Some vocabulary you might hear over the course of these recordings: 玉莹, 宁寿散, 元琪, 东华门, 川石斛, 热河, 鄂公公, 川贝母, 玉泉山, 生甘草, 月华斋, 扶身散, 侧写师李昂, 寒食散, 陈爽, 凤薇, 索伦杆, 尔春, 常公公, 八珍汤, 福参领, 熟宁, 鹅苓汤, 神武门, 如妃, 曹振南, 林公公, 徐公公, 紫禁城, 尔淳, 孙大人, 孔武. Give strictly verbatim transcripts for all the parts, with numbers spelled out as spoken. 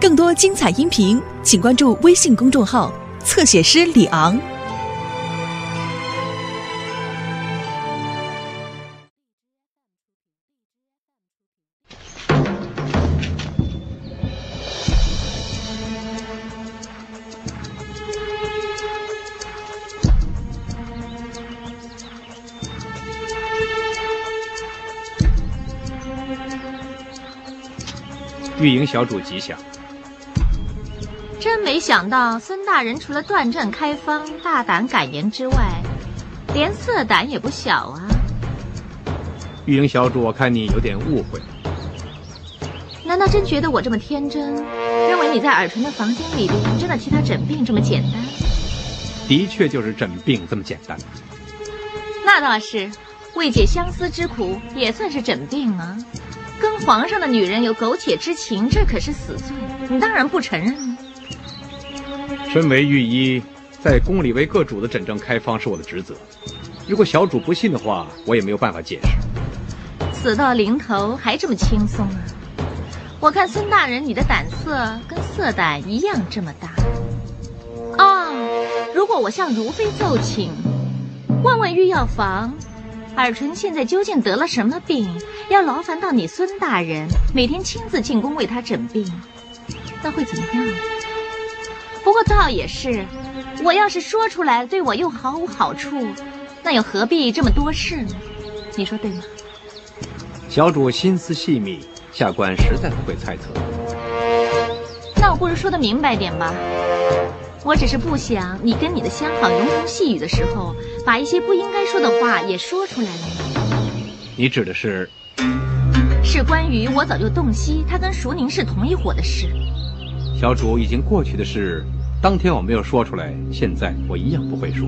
更多精彩音频，请关注微信公众号“侧写师李昂”。玉莹小主吉祥。真没想到，孙大人除了断阵开封、大胆改言之外，连色胆也不小啊。玉莹小主，我看你有点误会。难道真觉得我这么天真，认为你在耳唇的房间里边真的替他诊病这么简单？的确就是诊病这么简单。那倒是，慰解相思之苦也算是诊病啊。 跟皇上的女人有苟且之情，这可是死罪。你当然不承认了。身为御医，在宫里为各主的诊症开方是我的职责。如果小主不信的话，我也没有办法解释。死到临头还这么轻松啊！我看孙大人，你的胆色跟色胆一样这么大。哦，如果我向如妃奏请，问问御药房。 耳唇现在究竟得了什么病？要劳烦到你孙大人每天亲自进宫为他诊病，那会怎么样？不过倒也是，我要是说出来，对我又毫无好处，那又何必这么多事呢？你说对吗？小主心思细密，下官实在不会猜测。那我不如说得明白点吧。 我只是不想你跟你的相好浓声细语的时候，把一些不应该说的话也说出来了。你指的是？是关于我早就洞悉他跟熟宁是同一伙的事。小主已经过去的事，当天我没有说出来，现在我一样不会说。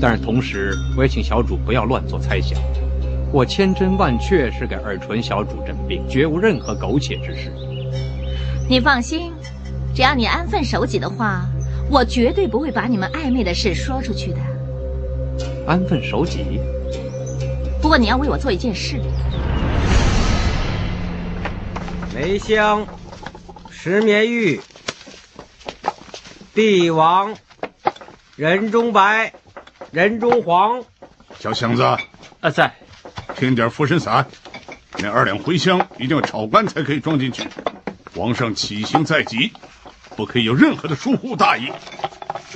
但是同时，我也请小主不要乱做猜想。我千真万确是给耳唇小主诊病，绝无任何苟且之事。你放心，只要你安分守己的话。 我绝对不会把你们暧昧的事说出去的。安分守己。不过你要为我做一件事。梅香、石棉玉、帝王、人中白、人中黄。小祥子，啊，在。添点附身散，那二两茴香一定要炒干才可以装进去。皇上起行在即。 不可以有任何的疏忽大意。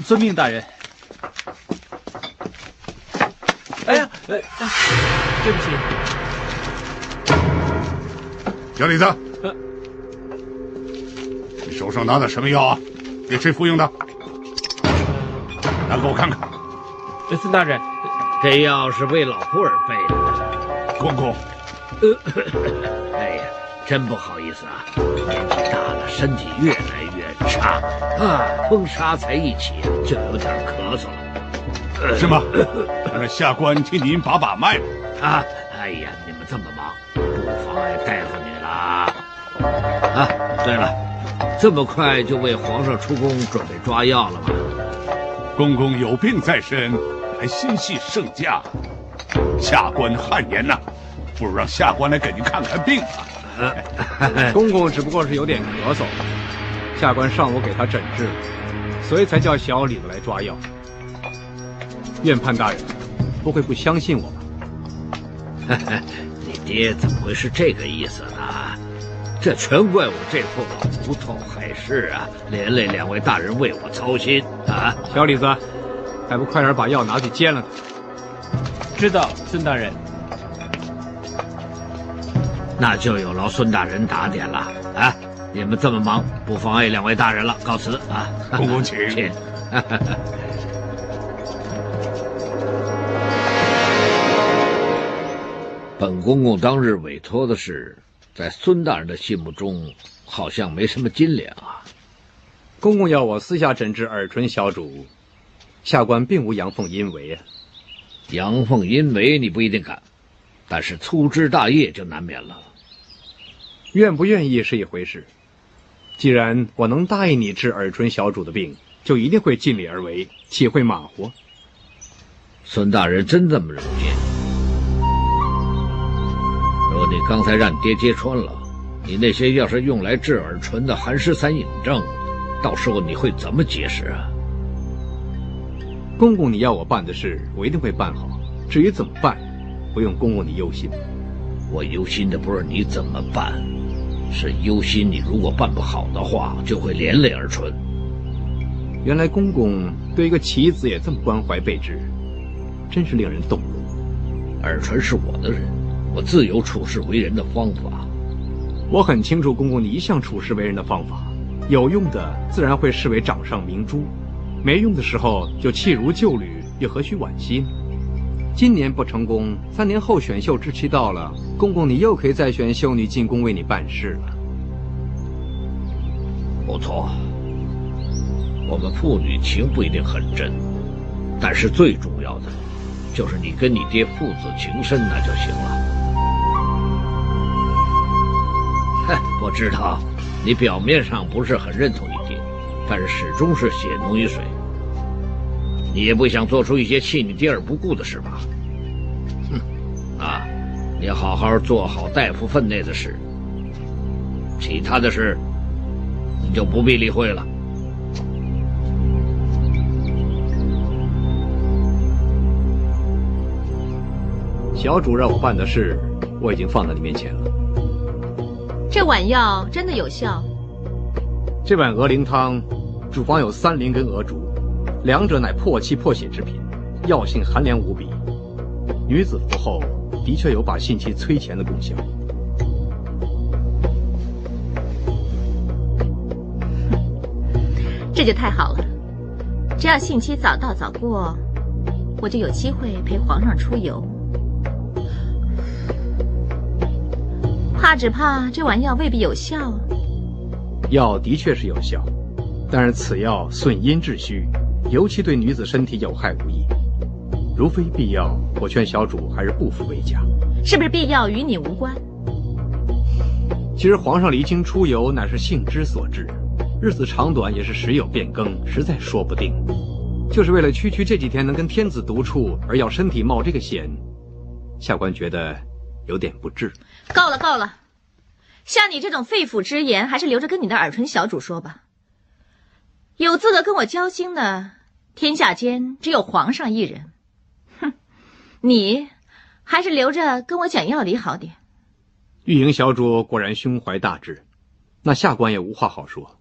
遵命，大人。哎呀，呃、哎哎，对不起。小李子，呃、你手上拿的什么药啊？给谁服用的？拿给我看看。孙大人，这药是为老夫而备的。公公，呃，哎呀，真不好意思啊，年纪大了，身体越来越…… 差啊，风沙才一起就有点咳嗽了，是吗？让下官替您把把脉吧。啊，哎呀，你们这么忙，不妨碍大夫你了。啊，对了，这么快就为皇上出宫准备抓药了吗？公公有病在身，还心系圣驾，下官汗颜呐，不如让下官来给您看看病吧。公公只不过是有点咳嗽。 下官上午给他诊治，所以才叫小李子来抓药。院判大人，不会不相信我吧？你爹怎么会是这个意思呢？这全怪我这副老骨头碍事啊，连累两位大人为我操心啊！小李子，还不快点把药拿去煎了他？知道，孙大人。那就有劳孙大人打点了啊！ 你们这么忙，不妨碍两位大人了，告辞啊！公公请。请本公公当日委托的事，在孙大人的心目中好像没什么斤两啊。公公要我私下诊治耳唇小主，下官并无阳奉阴违啊。阳奉阴违你不一定敢，但是粗枝大叶就难免了。愿不愿意是一回事。 既然我能答应你治耳唇小主的病，就一定会尽力而为，岂会马虎？孙大人真这么认为？如果你刚才让你爹揭穿了，你那些要是用来治耳唇的寒湿散饮症，到时候你会怎么解释啊？公公，你要我办的事，我一定会办好。至于怎么办，不用公公你忧心。我忧心的不是你怎么办，是忧心你如果办不好的话，就会连累耳唇。原来公公对一个棋子也这么关怀备至，真是令人动容。耳唇是我的人，我自有处世为人的方法。 我很清楚公公你一向处事为人的方法，有用的自然会视为掌上明珠，没用的时候就弃如旧履，又何须惋惜呢？今年不成功，三年后选秀之期到了，公公你又可以再选秀女进宫为你办事了。不错，我们父女情不一定很真，但是最重要的，就是你跟你爹父子情深那就行了。 我知道，你表面上不是很认同你爹，但是始终是血浓于水。你也不想做出一些弃你爹而不顾的事吧？哼，啊，你好好做好大夫分内的事，其他的事你就不必理会了。小主让我办的事，我已经放在你面前了。 这碗药真的有效。这碗鹅苓汤，主方有三苓跟鹅竹，两者乃破气破血之品，药性寒凉无比。女子服后，的确有把信气催前的功效。这就太好了，只要信期早到早过，我就有机会陪皇上出游。 怕只怕这丸药未必有效啊！药的确是有效，但是此药损阴致虚，尤其对女子身体有害无益。如非必要，我劝小主还是不服为佳。是不是必要与你无关？其实皇上离京出游乃是性之所至，日子长短也是时有变更，实在说不定。就是为了区区这几天能跟天子独处，而要身体冒这个险，下官觉得。 有点不智。够了，够了！像你这种肺腑之言，还是留着跟你的耳唇小主说吧。有资格跟我交心的，天下间只有皇上一人。哼，你还是留着跟我讲药理好点。玉莹小主果然胸怀大志，那下官也无话好说。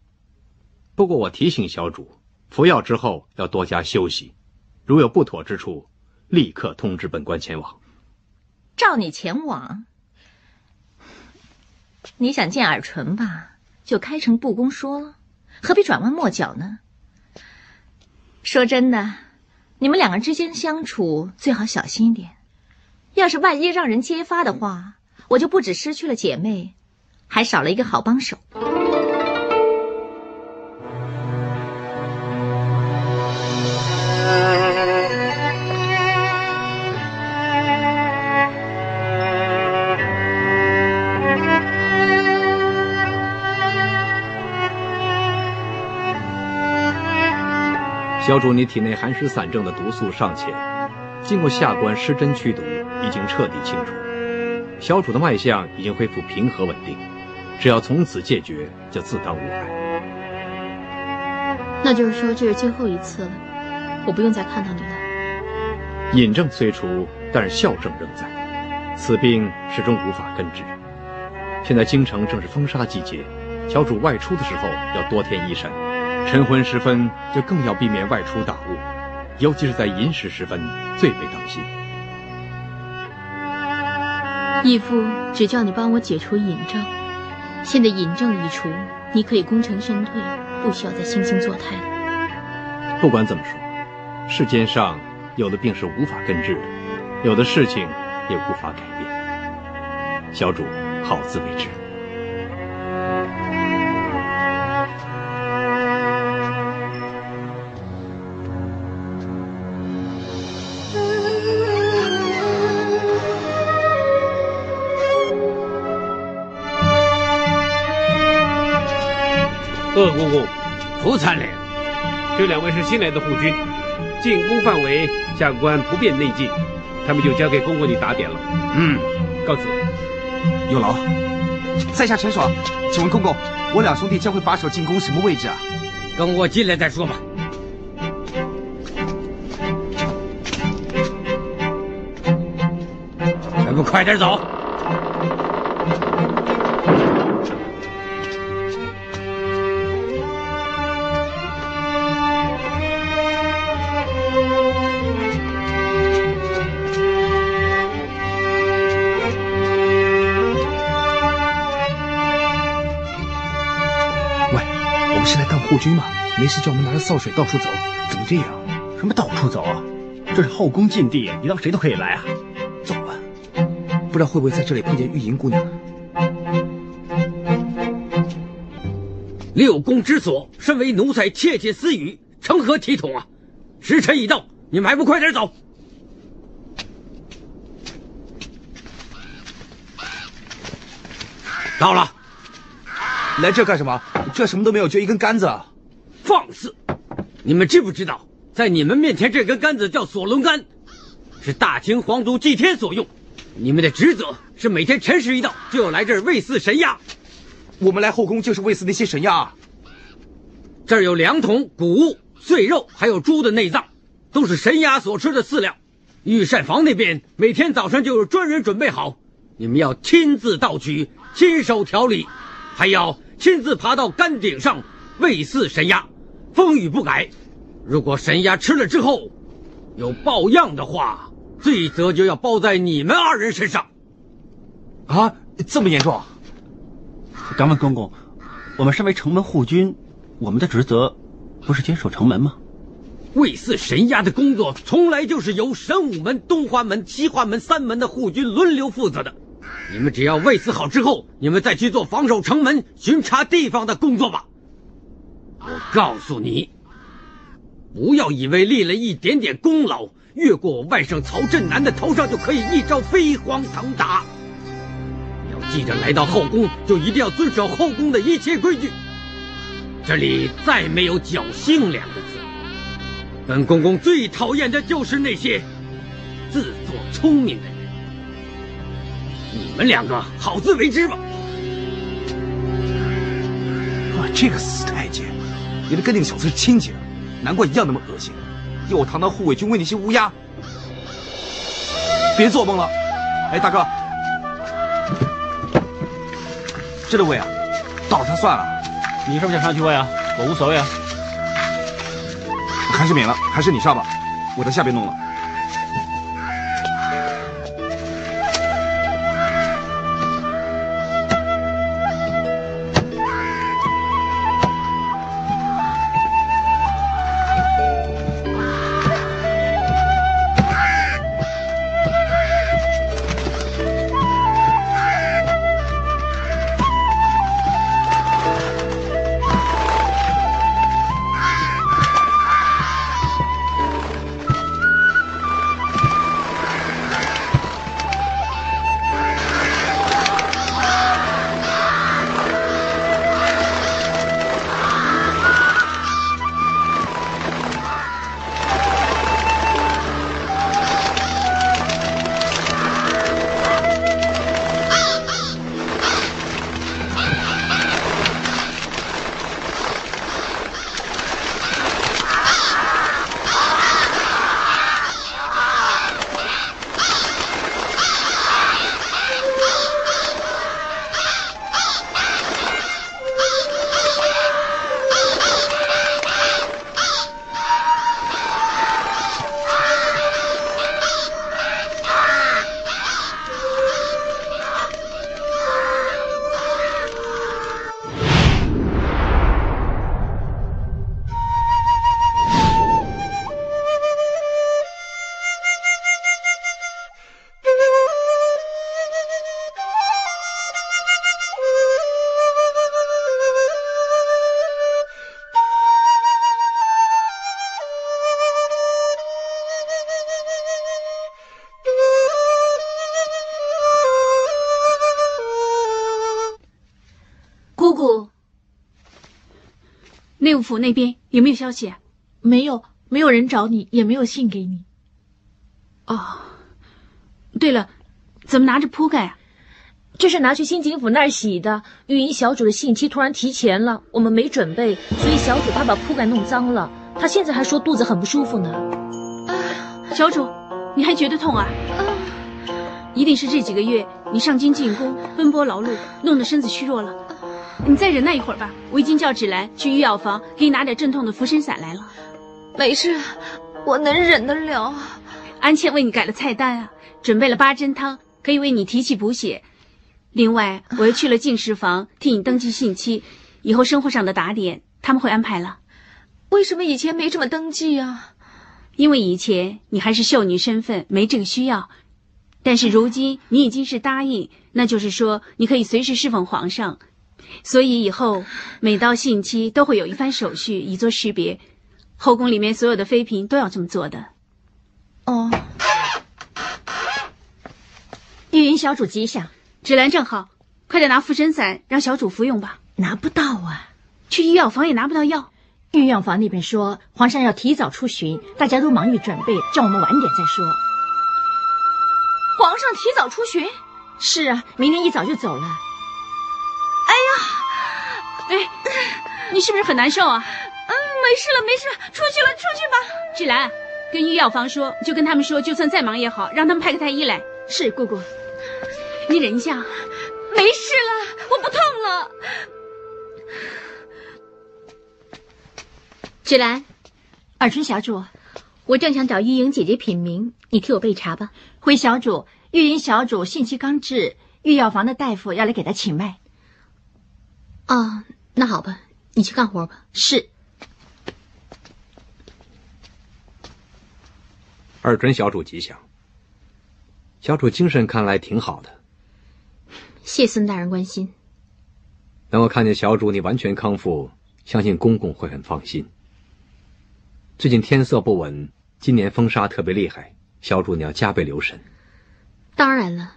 不过我提醒小主，服药之后要多加休息，如有不妥之处，立刻通知本官前往。 召你前往，你想见耳唇吧，就开诚布公说了，何必转弯抹角呢？说真的，你们两个之间相处最好小心一点，要是万一让人揭发的话，我就不止失去了姐妹，还少了一个好帮手。 小主，你体内寒湿散症的毒素尚浅，经过下官施针驱毒，已经彻底清除。小主的脉象已经恢复平和稳定，只要从此戒绝，就自当无碍。那就是说，这是最后一次了，我不用再看到你了。隐症虽除，但是效症仍在，此病始终无法根治。现在京城正是风沙季节，小主外出的时候要多添衣衫。 晨昏时分，就更要避免外出打雾，尤其是在寅时时分，最为当心。义父只叫你帮我解除隐症，现在隐症已除，你可以功成身退，不需要再惺惺作态了。不管怎么说，世间上有的病是无法根治的，有的事情也无法改变。小主，好自为之。 鄂公公，福参领，这两位是新来的护军，进宫范围下官不便内进，他们就交给公公你打点了。嗯，告辞。有劳。在下陈爽，请问公公，我两兄弟将会把守进攻什么位置啊？等我进来再说嘛。咱们快点走。 护军嘛，没事叫我们拿着扫帚到处走，怎么这样？什么到处走啊？这是后宫禁地，你当谁都可以来啊？走吧，不知道会不会在这里碰见玉莹姑娘呢？六宫之所，身为奴才窃窃私语，成何体统啊！时辰已到，你们还不快点走？到了。 来这干什么？这什么都没有，就一根杆子。啊。放肆！你们知不知道，在你们面前这根杆子叫索伦杆，是大清皇族祭天所用。你们的职责是每天辰时一到就要来这儿喂饲神鸦。我们来后宫就是喂饲那些神鸦。啊。这儿有粮桶、谷物、碎肉，还有猪的内脏，都是神鸦所吃的饲料。御膳房那边每天早上就有专人准备好，你们要亲自盗取，亲手调理，还要。 亲自爬到杆顶上喂饲神鸦，风雨不改。如果神鸦吃了之后有抱恙的话，罪责就要包在你们二人身上。啊，这么严重？敢问公公，我们身为城门护军，我们的职责不是坚守城门吗？喂饲神鸦的工作从来就是由神武门、东华门、西华门三门的护军轮流负责的。 你们只要喂饲好之后，你们再去做防守城门、巡查地方的工作吧。我告诉你，不要以为立了一点点功劳，越过我外甥曹振南的头上就可以一招飞黄腾达。你要记着，来到后宫就一定要遵守后宫的一切规矩。这里再没有侥幸两个字。本公公最讨厌的就是那些自作聪明的人。 你们两个好自为之吧！啊，这个死太监，原来跟那个小子是亲戚，难怪一样那么恶心。要我堂堂护卫军喂那些乌鸦，别做梦了！哎，大哥，这个喂啊，倒他算了。你是不是想上去喂啊？我无所谓啊。还是免了，还是你上吧，我在下边弄了。 内务府那边有没有消息啊？没有，没有人找你，也没有信给你。哦，对了，怎么拿着铺盖啊？这是拿去新警府那儿洗的。玉莹小主的信期突然提前了，我们没准备，所以小主怕把铺盖弄脏了。她现在还说肚子很不舒服呢。啊，小主，你还觉得痛啊？啊，一定是这几个月你上京进宫，奔波劳碌，弄得身子虚弱了。你再忍耐一会儿吧，我已经叫芷兰去御药房给你拿点镇痛的扶身散来了。没事，我能忍得了。安茜为你改了菜单啊，准备了八珍汤，可以为你提气补血。 另外，我又去了进食房，替你登记信期，以后生活上的打点他们会安排了。为什么以前没这么登记啊？因为以前你还是秀女身份，没这个需要。但是如今你已经是答应，那就是说你可以随时侍奉皇上，所以以后每到信期都会有一番手续以作识别。后宫里面所有的妃嫔都要这么做的。哦，玉莹小主吉祥。 芷兰正好，快点拿附身散让小主服用吧。拿不到啊，去御药房也拿不到药。御药房那边说皇上要提早出巡，大家都忙于准备，叫我们晚点再说。皇上提早出巡？是啊，明天一早就走了。哎呀，哎，你是不是很难受啊？嗯，没事了，没事了，出去了，出去吧。芷兰，跟御药房说，就跟他们说，就算再忙也好，让他们派个太医来。是，姑姑。 你忍一下，没事了，我不痛了。芷兰，尔春小主，我正想找玉莹姐姐品茗，你替我备茶吧。回小主，玉莹小主信期刚至，御药房的大夫要来给她请脉。哦，那好吧，你去干活吧。是。尔春小主吉祥，小主精神看来挺好的。 谢孙大人关心。能够看见小主你完全康复，相信公公会很放心。最近天色不稳，今年风沙特别厉害，小主你要加倍留神。当然了，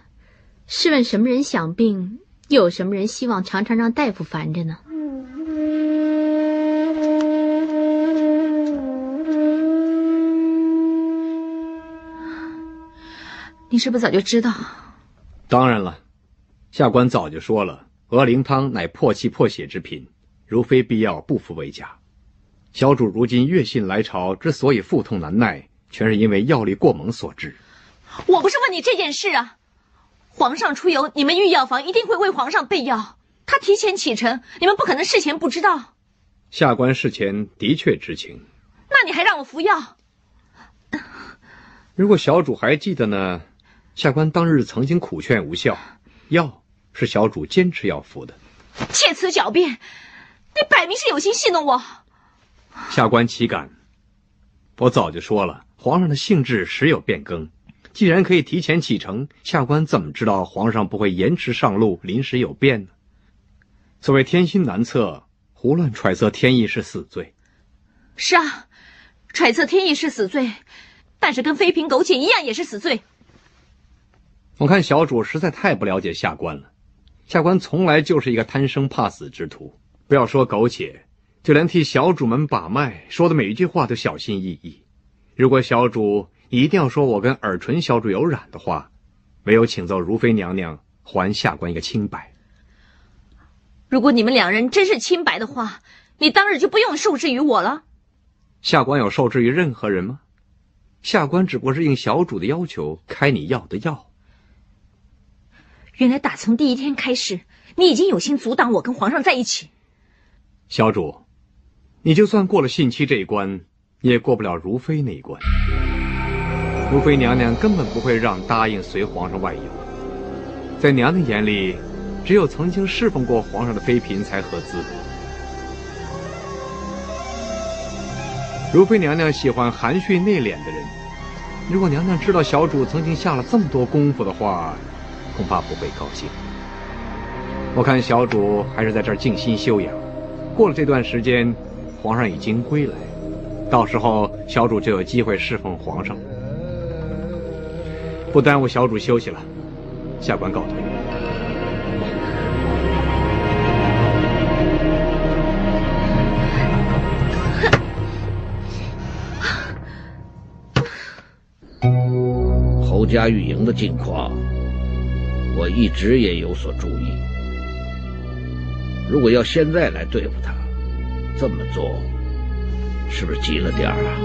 试问什么人想病，又有什么人希望常常让大夫烦着呢？你是不是早就知道？当然了。 下官早就说了，鹅苓汤乃破气破血之品，如非必要，不服为佳。小主如今月信来潮，之所以腹痛难耐，全是因为药力过猛所致。我不是问你这件事啊！皇上出游，你们御药房一定会为皇上备药。他提前启程，你们不可能事前不知道。下官事前的确知情。那你还让我服药？如果小主还记得呢，下官当日曾经苦劝无效，药。 是小主坚持要服的，借此狡辩，你摆明是有心戏弄我。下官岂敢？我早就说了，皇上的性质时有变更。既然可以提前启程，下官怎么知道皇上不会延迟上路、临时有变呢？所谓天心难测，胡乱揣测天意是死罪。是啊，揣测天意是死罪，但是跟妃嫔苟且一样也是死罪。我看小主实在太不了解下官了。 下官从来就是一个贪生怕死之徒，不要说苟且，就连替小主们把脉，说的每一句话都小心翼翼。如果小主一定要说我跟尔淳小主有染的话，唯有请奏如妃娘娘还下官一个清白。如果你们两人真是清白的话，你当日就不用受制于我了。下官有受制于任何人吗？下官只不过是应小主的要求开你要的药。 原来打从第一天开始，你已经有心阻挡我跟皇上在一起。小主，你就算过了信期这一关，你也过不了如妃那一关。如妃娘娘根本不会让答应随皇上外游。在娘娘眼里，只有曾经侍奉过皇上的妃嫔才合资格。如妃娘娘喜欢含蓄内敛的人，如果娘娘知道小主曾经下了这么多功夫的话。 恐怕不会高兴。我看小主还是在这儿静心修养。过了这段时间，皇上已经归来，到时候小主就有机会侍奉皇上，不耽误小主休息了。下官告退。侯家玉莹的近况。 我我一直也有所注意。如果要现在来对付他，这么做是不是急了点儿啊？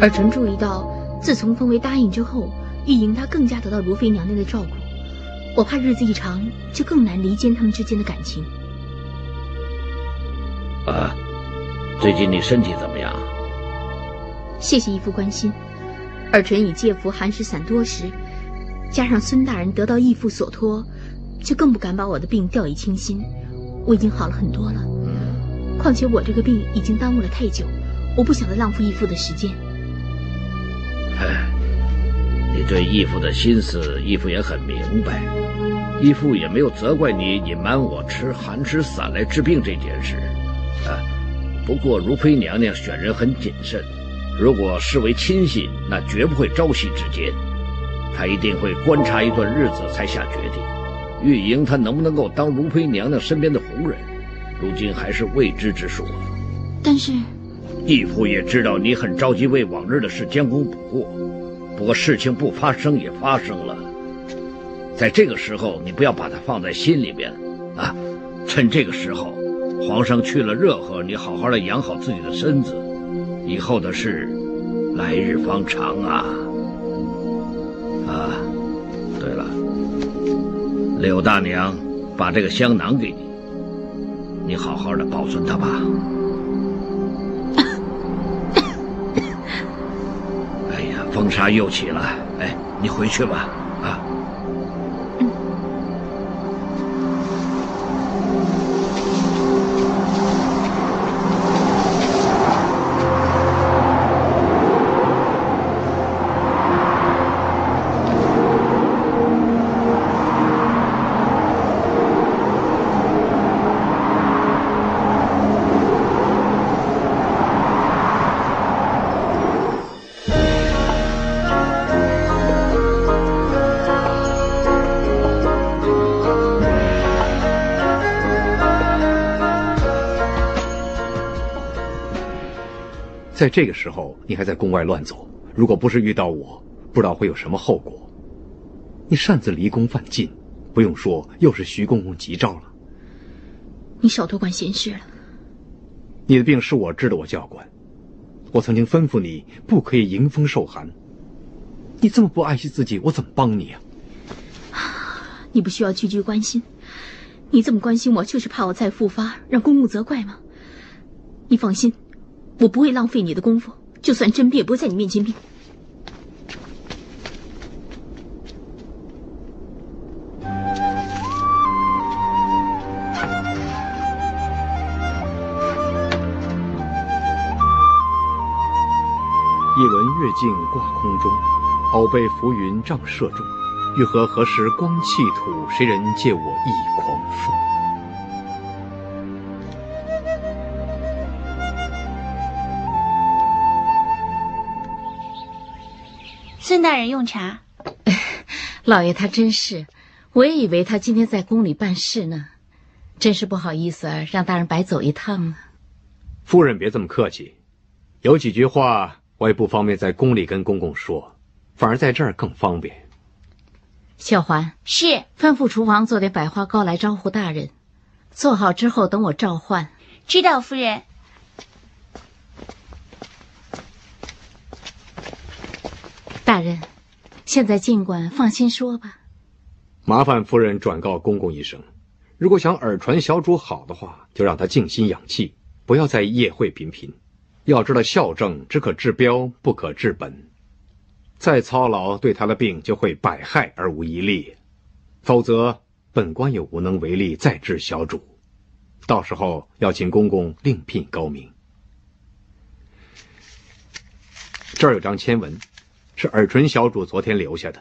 尔淳注意到，自从凤薇答应之后，玉莹她更加得到如妃娘娘的照顾。我怕日子一长，就更难离间他们之间的感情。啊，最近你身体怎么样？谢谢姨父关心。尔淳已戒服寒食散多时，加上孙大人得到义父所托，就更不敢把我的病掉以轻心。我已经好了很多了。嗯、况且我这个病已经耽误了太久，我不想再浪费义父的时间。哎，你对义父的心思，义父也很明白。义父也没有责怪你隐瞒我吃寒食散来治病这件事。啊，不过如妃娘娘选人很谨慎。 如果视为亲信，那绝不会朝夕之间，他一定会观察一段日子才下决定。玉莹她能不能够当如妃娘娘身边的红人，如今还是未知之数。但是，义父也知道你很着急为往日的事将功补过，不过事情不发生也发生了，在这个时候你不要把它放在心里边啊！趁这个时候，皇上去了热河，你好好的养好自己的身子。 以后的事，来日方长啊！啊，对了，柳大娘把这个香囊给你，你好好的保存它吧。哎呀，风沙又起了，哎，你回去吧，啊。 在这个时候，你还在宫外乱走，如果不是遇到我，不知道会有什么后果。你擅自离宫犯禁，不用说，又是徐公公急召了。你少多管闲事了。你的病是我治的，我就要管。我曾经吩咐你不可以迎风受寒。你这么不爱惜自己，我怎么帮你啊？你不需要句句关心。你这么关心我，就是怕我再复发，让公公责怪吗？你放心。 我不会浪费你的功夫，就算真病，也不会在你面前病。一轮月镜挂空中，偶被浮云障射中。欲合何时光气吐？谁人借我一狂风？ 孙大人用茶，老爷他真是，我也以为他今天在宫里办事呢，真是不好意思啊，让大人白走一趟啊。夫人别这么客气，有几句话我也不方便在宫里跟公公说，反而在这儿更方便。小环是吩咐厨房做点百花糕来招呼大人，做好之后等我召唤。知道，夫人。 大人，现在尽管放心说吧。麻烦夫人转告公公一声，如果想耳传小主好的话，就让他静心养气，不要再夜会频频。要知道校正只可治标，不可治本。再操劳，对他的病就会百害而无一利。否则，本官也无能为力再治小主。到时候要请公公另聘高明。这儿有张签文。 是尔淳小主昨天留下的。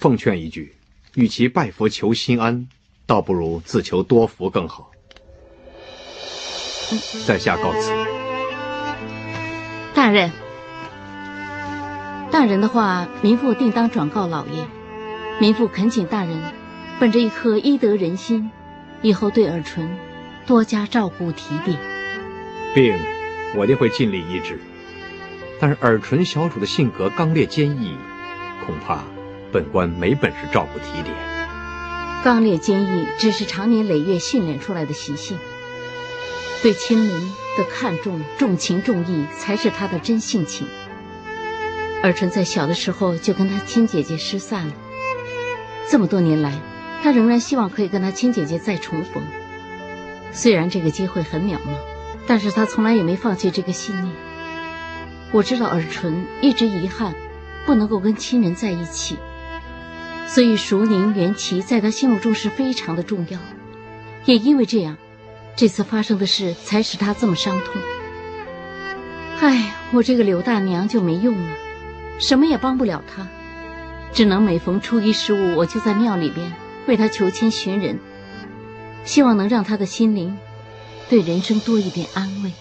奉劝一句，与其拜佛求心安，倒不如自求多福更好。在下告辞。大人，大人的话，民妇定当转告老爷。民妇恳请大人，本着一颗医德仁心，以后对尔淳多加照顾提点。并。 我定会尽力医治，但是尔淳小主的性格刚烈坚毅，恐怕本官没本事照顾提点。刚烈坚毅只是长年累月训练出来的习性，对亲民的看重、重情重义才是他的真性情。尔淳在小的时候就跟他亲姐姐失散了，这么多年来，他仍然希望可以跟他亲姐姐再重逢。虽然这个机会很渺茫，但是他从来也没放弃这个信念。我知道尔淳一直遗憾不能够跟亲人在一起，所以熟宁、元琪在他心目中是非常的重要。也因为这样，这次发生的事才使他这么伤痛。唉，我这个刘大娘就没用了，什么也帮不了他，只能每逢初一十五，我就在庙里边为他求签寻人，希望能让他的心灵对人生多一点安慰。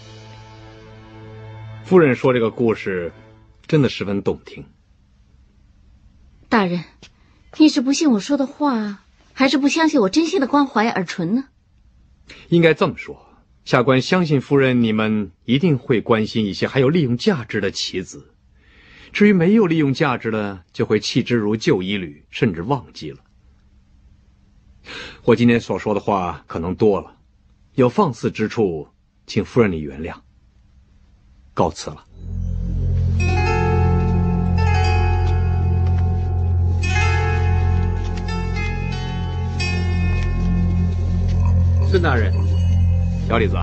夫人说这个故事真的十分动听。大人，你是不信我说的话，还是不相信我真心的关怀尔淳呢？应该这么说，下官相信夫人你们一定会关心一些还有利用价值的棋子，至于没有利用价值的，就会弃之如旧衣履，甚至忘记了。我今天所说的话可能多了，有放肆之处，请夫人你原谅。告辞了。孙大人，小李子，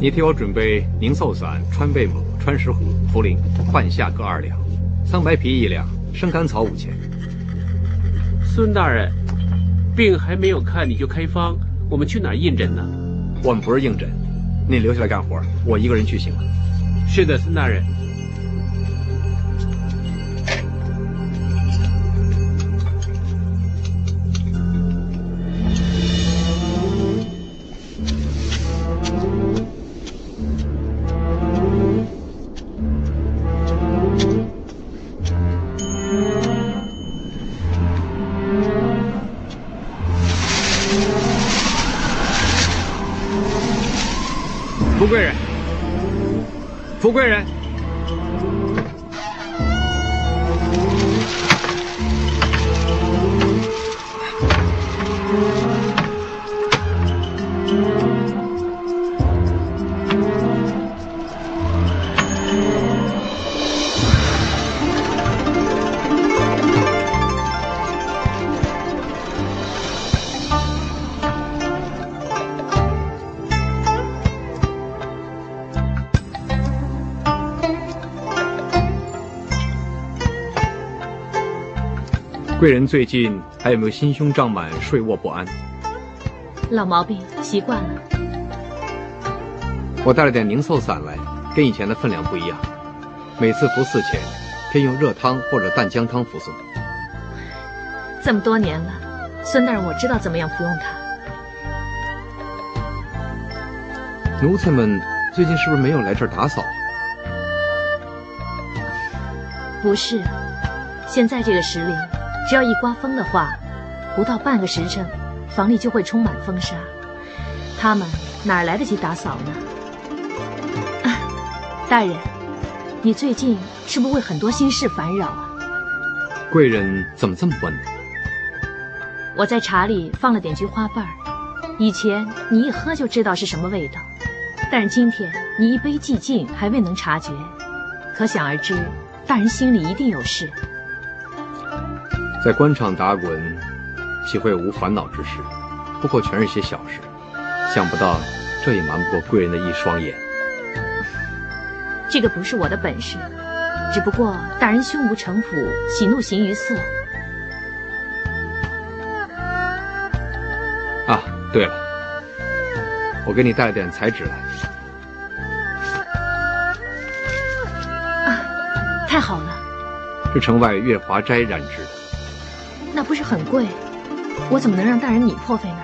你替我准备宁寿散、川贝母、川石斛、茯苓、浣夏各二两，桑白皮一两，生甘草五钱。孙大人，病还没有看你就开方，我们去哪儿应诊呢？我们不是应诊，你留下来干活，我一个人去行了。是的，孙大人。贵人，福贵人，贵人最近还有没有心胸胀满、睡卧不安？老毛病，习惯了。我带了点宁寿散来，跟以前的分量不一样，每次服四钱，偏用热汤或者淡姜汤服送。这么多年了，孙大人我知道怎么样服用它。奴才们最近是不是没有来这儿打扫？不是啊，现在这个时令，只要一刮风的话，不到半个时辰，房里就会充满风沙，他们哪来得及打扫呢？啊，大人，你最近是不是为很多心事烦扰啊？贵人怎么这么问呢？我在茶里放了点菊花瓣儿，以前你一喝就知道是什么味道，但是今天你一杯寂尽，还未能察觉，可想而知，大人心里一定有事。在官场打滚，岂会无烦恼之事？不过全是些小事，想不到这也瞒不过贵人的一双眼。这个不是我的本事，只不过大人胸无城府，喜怒形于色。啊，对了，我给你带了点彩纸来。啊，太好了！是城外月华斋染制的。那不是很贵，我怎么能让大人你破费呢？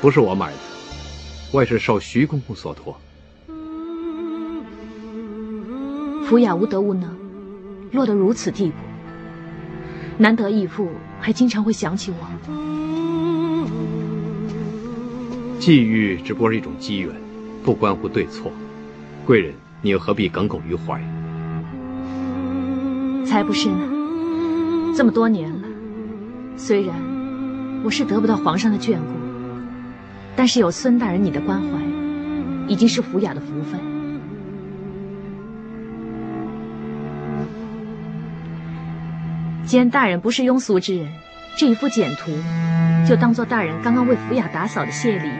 不是我买的，我也是受徐公公所托。福雅无德无能，落得如此地步，难得义父还经常会想起我。际遇只不过是一种机缘，不关乎对错。贵人，你又何必耿耿于怀？才不是呢！这么多年了，虽然我是得不到皇上的眷顾，但是有孙大人你的关怀，已经是福雅的福分。既然大人不是庸俗之人，这一幅简图就当做大人刚刚为福雅打扫的谢礼。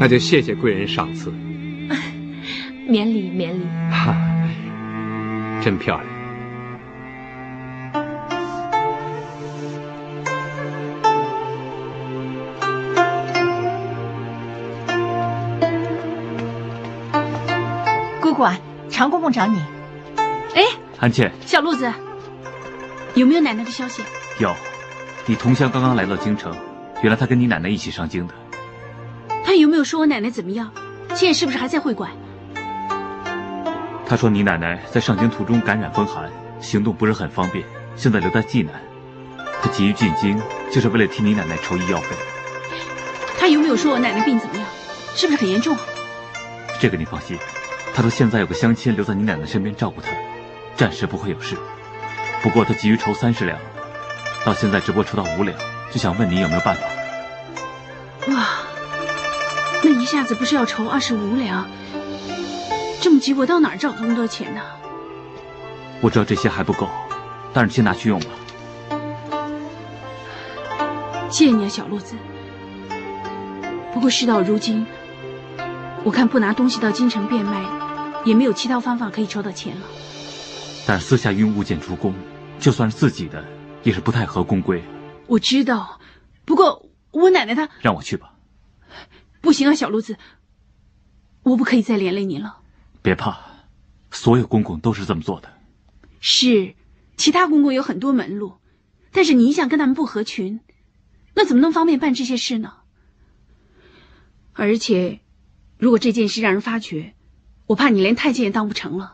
那就谢谢贵人赏赐。免礼免礼。哈，真漂亮。 姑姑啊，常公公找你。哎，安茜，小路子，有没有奶奶的消息？有，你同乡刚刚来到京城，原来他跟你奶奶一起上京的。他有没有说我奶奶怎么样？现在是不是还在会馆？他说你奶奶在上京途中感染风寒，行动不是很方便，现在留在济南。他急于进京，就是为了替你奶奶筹医药费。他有没有说我奶奶病怎么样？是不是很严重啊？这个你放心。 他说：“现在有个乡亲留在你奶奶身边照顾她，暂时不会有事。不过他急于筹三十两，到现在只不过筹到五两，就想问你有没有办法。”哇，那一下子不是要筹二十五两？这么急，我到哪儿找那么多钱呢？我知道这些还不够，但是先拿去用吧。谢谢你啊，小路子。不过事到如今。 我看不拿东西到京城变卖，也没有其他方法可以筹到钱了。但私下运物件出宫，就算是自己的，也是不太合宫规。我知道，不过我奶奶她让我去吧。不行啊，小路子，我不可以再连累您了。别怕，所有公公都是这么做的。是，其他公公有很多门路，但是你一向跟他们不合群，那怎么能方便办这些事呢？而且。 如果这件事让人发觉，我怕你连太监也当不成了。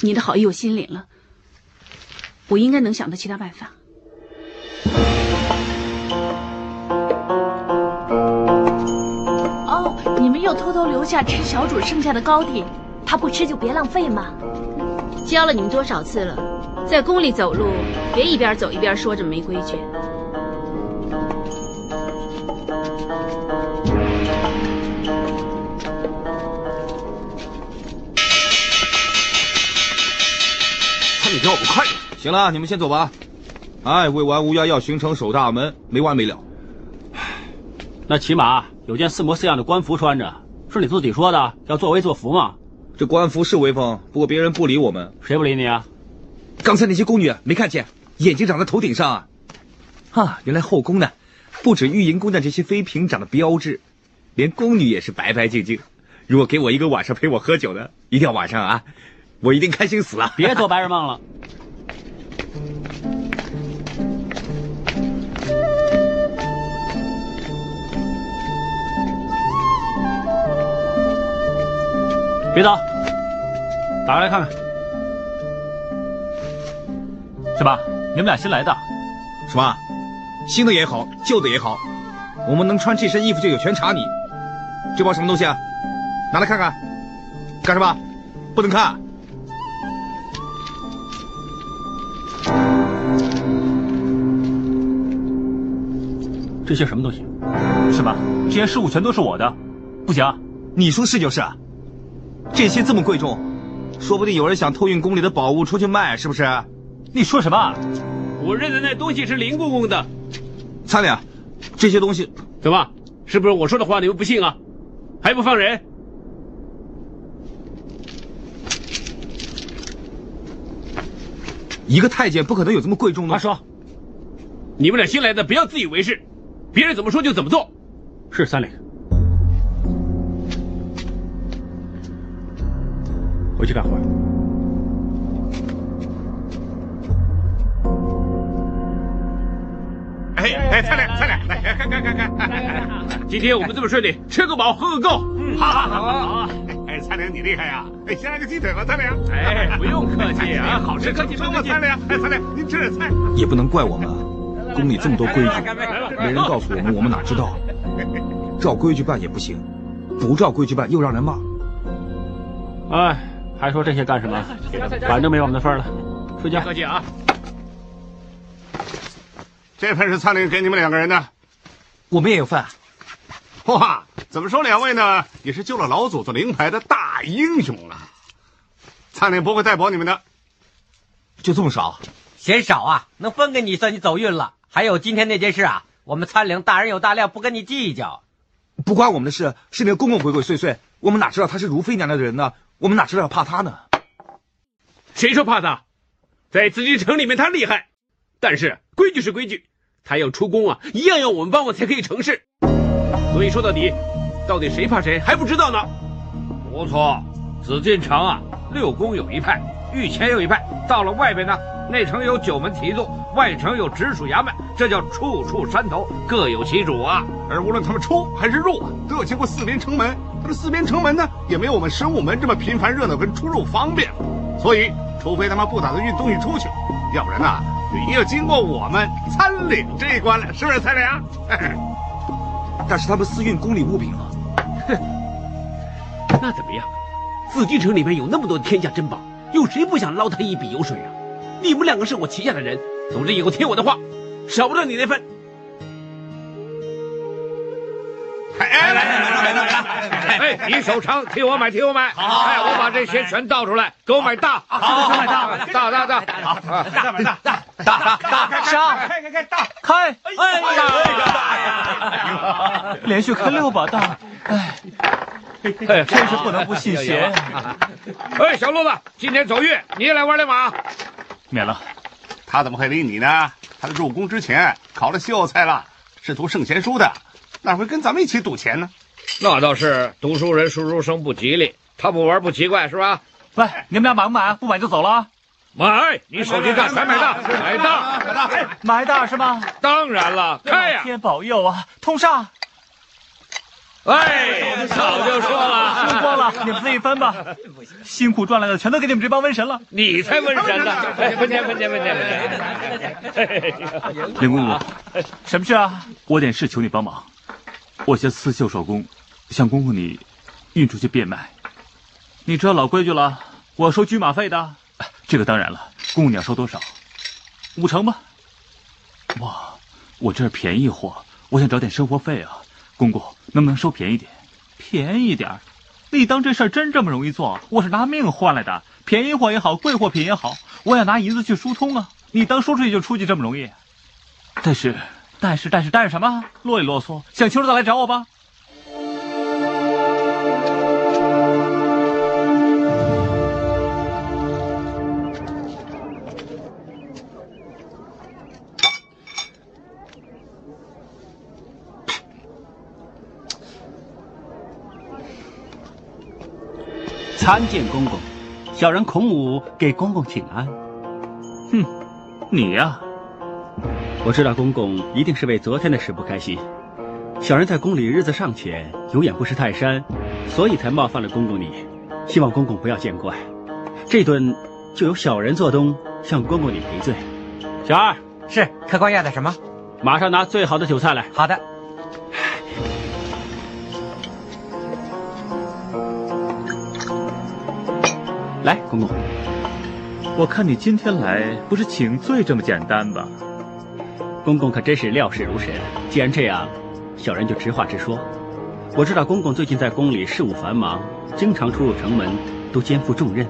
你的好意我心领了，我应该能想到其他办法。哦，你们又偷偷留下吃小主剩下的糕点，他不吃就别浪费嘛。教了你们多少次了，在宫里走路别一边走一边说着没规矩。 你给我快点！行了，你们先走吧。哎，未完无妖要巡城守大门，没完没了。那起码有件似模似样的官服穿着，是你自己说的要作威作福嘛？这官服是威风，不过别人不理我们。谁不理你啊？刚才那些宫女没看见，眼睛长在头顶上啊！啊，原来后宫呢，不止玉莹姑娘这些妃嫔长得标致，连宫女也是白白净净。如果给我一个晚上陪我喝酒的，一定要晚上啊！ 我一定开心死了！别做白日梦了。别走，打开来看看。什么？你们俩新来的？什么？新的也好，旧的也好，我们能穿这身衣服就有权查你。这包什么东西啊？拿来看看。干什么？不能看。 这些什么东西？什么？这些事物全都是我的，不行！你说是就是。这些这么贵重，说不定有人想偷运宫里的宝物出去卖，是不是？你说什么？我认得那东西是林公公的。参领，这些东西怎么？是不是我说的话你们不信啊？还不放人？一个太监不可能有这么贵重的。他说：“你们俩新来的，不要自以为是。” 别人怎么说就怎么做，是三连。回去干活。哎哎，三连三连，来看看看看，今天我们这么顺利，吃个饱喝个够，好好好好。哎，三连你厉害呀！哎，先来个鸡腿吧，三连。哎，不用客气啊，好吃客气说吧，三连。哎，三连，您吃点菜。也不能怪我们。 宫里这么多规矩，没人告诉我们，我们哪知道？照规矩办也不行，不照规矩办又让人骂。哎，还说这些干什么？反正没我们的份了，睡觉。客气啊。这份是灿林给你们两个人的，我们也有份啊。哇，怎么说两位呢？也是救了老祖宗灵牌的大英雄啊！灿林不会再保你们的。就这么少？嫌少啊？能分给你算你走运了。还有今天那件事啊，我们参领大人有大量，不跟你计较。不关我们的事，是那个公公鬼鬼祟祟，我们哪知道他是如妃娘娘的人呢？我们哪知道要怕他呢？谁说怕他？在紫禁城里面他厉害，但是规矩是规矩，他要出宫啊，一样要我们帮我才可以成事。所以说到底，到底谁怕谁还不知道呢。不错，紫禁城啊，六宫有一派，御前有一派，到了外边呢，内城有九门提督，外城有直属衙门，这叫处处山头各有其主啊。而无论他们出还是入啊，都要经过四边城门。他的四边城门呢，也没有我们神武门这么频繁热闹跟出入方便。所以，除非他们不打算运东西出去，要不然呢、啊，就一定要经过我们参领这一关了，是不是参领、啊？但是他们私运宫里物品啊，哼，那怎么样？紫禁城里面有那么多天价珍宝，有谁不想捞他一笔油水啊？你们两个是我旗下的人，总之以后听我的话，少不了你那份。哎，来来来来来来，你手长，替我买，替我买。好，哎，我把这些全倒出来，给我买大。好，买大，大大大，好，大买大，大大大，上，开开开，大开，哎呀，连续开六把大，哎，真是不能不信邪。哎，小鹿子，今天走运，你也来玩两把。免了，他怎么会理你呢？他在入宫之前考了秀才了，是读圣贤书的。哪会跟咱们一起赌钱呢？那倒是，读书人读书生不吉利，他不玩不奇怪是吧？喂，你们俩买不买？不买就走了。买，你手机大，买买大，买大，买大，买大是吗？当然了，开呀！天保佑啊，通上！哎，早就说了，输光了，你们自己分吧。辛苦赚来的全都给你们这帮瘟神了。你才瘟神呢！分钱，分钱，分钱，分钱。林公公，什么事啊？我点事求你帮忙。我些刺绣手工，想公公你运出去变卖。你知道老规矩了，我要收车马费的。这个当然了，公公你要收多少？五成吧。哇，我这是便宜货，我想找点生活费啊。公公能不能收便宜点？便宜点？你当这事儿真这么容易做？我是拿命换来的，便宜货也好，贵货品也好，我要拿银子去疏通啊。你当说出去就出去这么容易？但是。但是但是但是什么？啰里啰嗦，想清楚再来找我吧。参见公公，小人孔武给公公请安。哼，你呀、啊。我知道公公一定是为昨天的事不开心，小人在宫里日子尚浅，有眼不识泰山，所以才冒犯了公公你，希望公公不要见怪。这顿就由小人做东，向公公你赔罪。小二，是客官要点什么？马上拿最好的酒菜来。好的。来，公公，我看你今天来不是请罪这么简单吧？公公可真是料事如神。既然这样，小人就直话直说。我知道公公最近在宫里事务繁忙，经常出入城门，都肩负重任。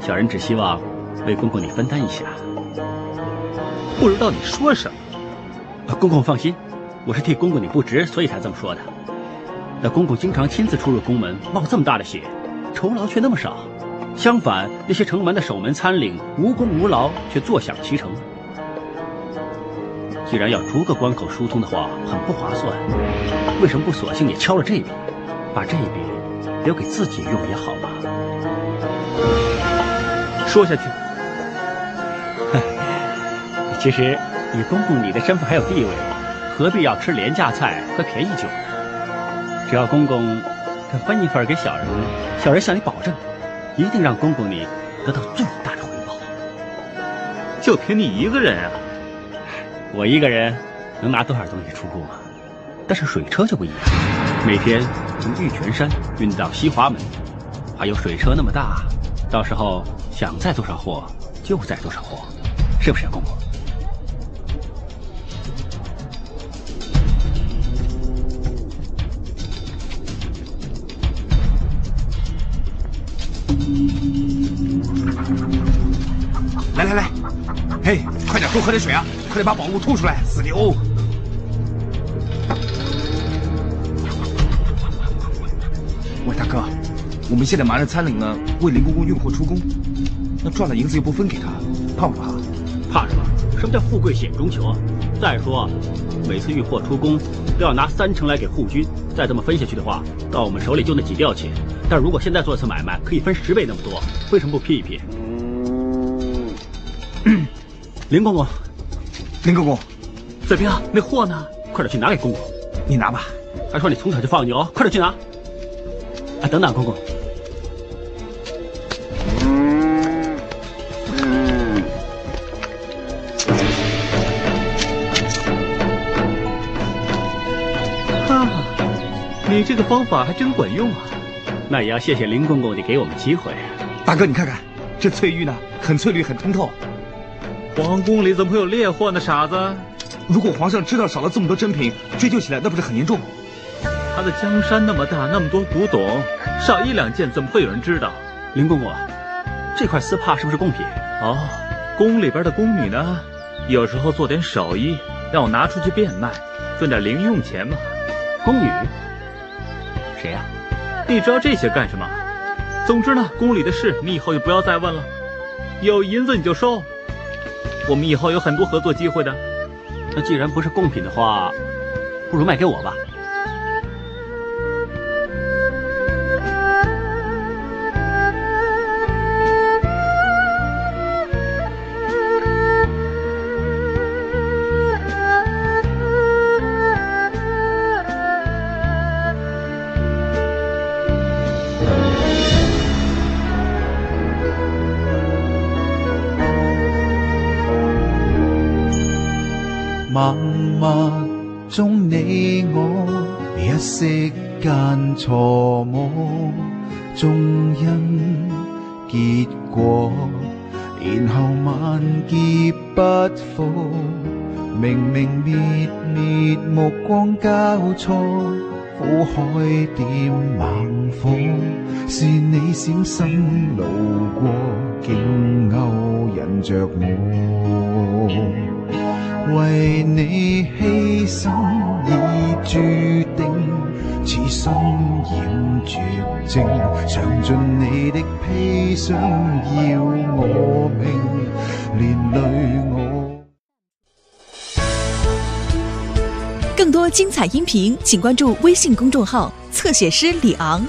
小人只希望为公公你分担一下。不知道你说什么。呃、公公放心，我是替公公你不值，所以才这么说的。那公公经常亲自出入宫门，冒这么大的险，酬劳却那么少。相反，那些城门的守门参领无功无劳，却坐享其成。既然要逐个关口疏通的话，很不划算，为什么不索性也敲了这笔，把这一笔留给自己用也好吧？说下去。其实以公公你的身份还有地位，何必要吃廉价菜和便宜酒呢？只要公公肯分一份给小人，小人向你保证，一定让公公你得到最大的回报。就凭你一个人啊？我一个人能拿多少东西出宫啊？但是水车就不一样，每天从玉泉山运到西华门，还有水车那么大，到时候想载多少货就载多少货，是不是，公公？来来来，嘿，快点多喝点水啊！快点把宝物吐出来，死牛！ 喂，大哥，我们现在忙着参领呢，为林公公运货出工，那赚的银子又不分给他，怕不怕？怕什么？什么叫富贵险中求啊？再说，每次运货出工都要拿三成来给护军，再这么分下去的话，到我们手里就那几吊钱。但如果现在做一次买卖，可以分十倍那么多，为什么不批一批？嗯、林公公，林公公，怎么样？那货呢？快点去拿给公公。你拿吧。还说你从小就放牛，快点去拿。 啊，等等，公公。啊，你这个方法还真管用啊！那也要谢谢林公公你给我们机会。大哥，你看看这翠玉呢，很翠绿，很通透。皇宫里怎么会有劣货呢，傻子？如果皇上知道少了这么多珍品，追究起来那不是很严重？ 他的江山那么大，那么多古董，少一两件怎么会有人知道？林公公，这块丝帕是不是贡品？哦，宫里边的宫女呢，有时候做点手艺，让我拿出去变卖，赚点零用钱嘛。宫女？谁呀？你知道这些干什么？总之呢，宫里的事你以后就不要再问了。有银子你就收，我们以后有很多合作机会的。那既然不是贡品的话，不如卖给我吧。 默默中，你我一息間錯摸，終因結果，然後萬劫不復。明明滅滅，目光交錯，苦海點猛火，是你閃身路過，竟勾引着我。 為你犧牲已注定，此生染絕症，嘗盡你的砒霜，要我命，連累我。更多精彩音頻，請關注微信公眾號“側寫師李昂”。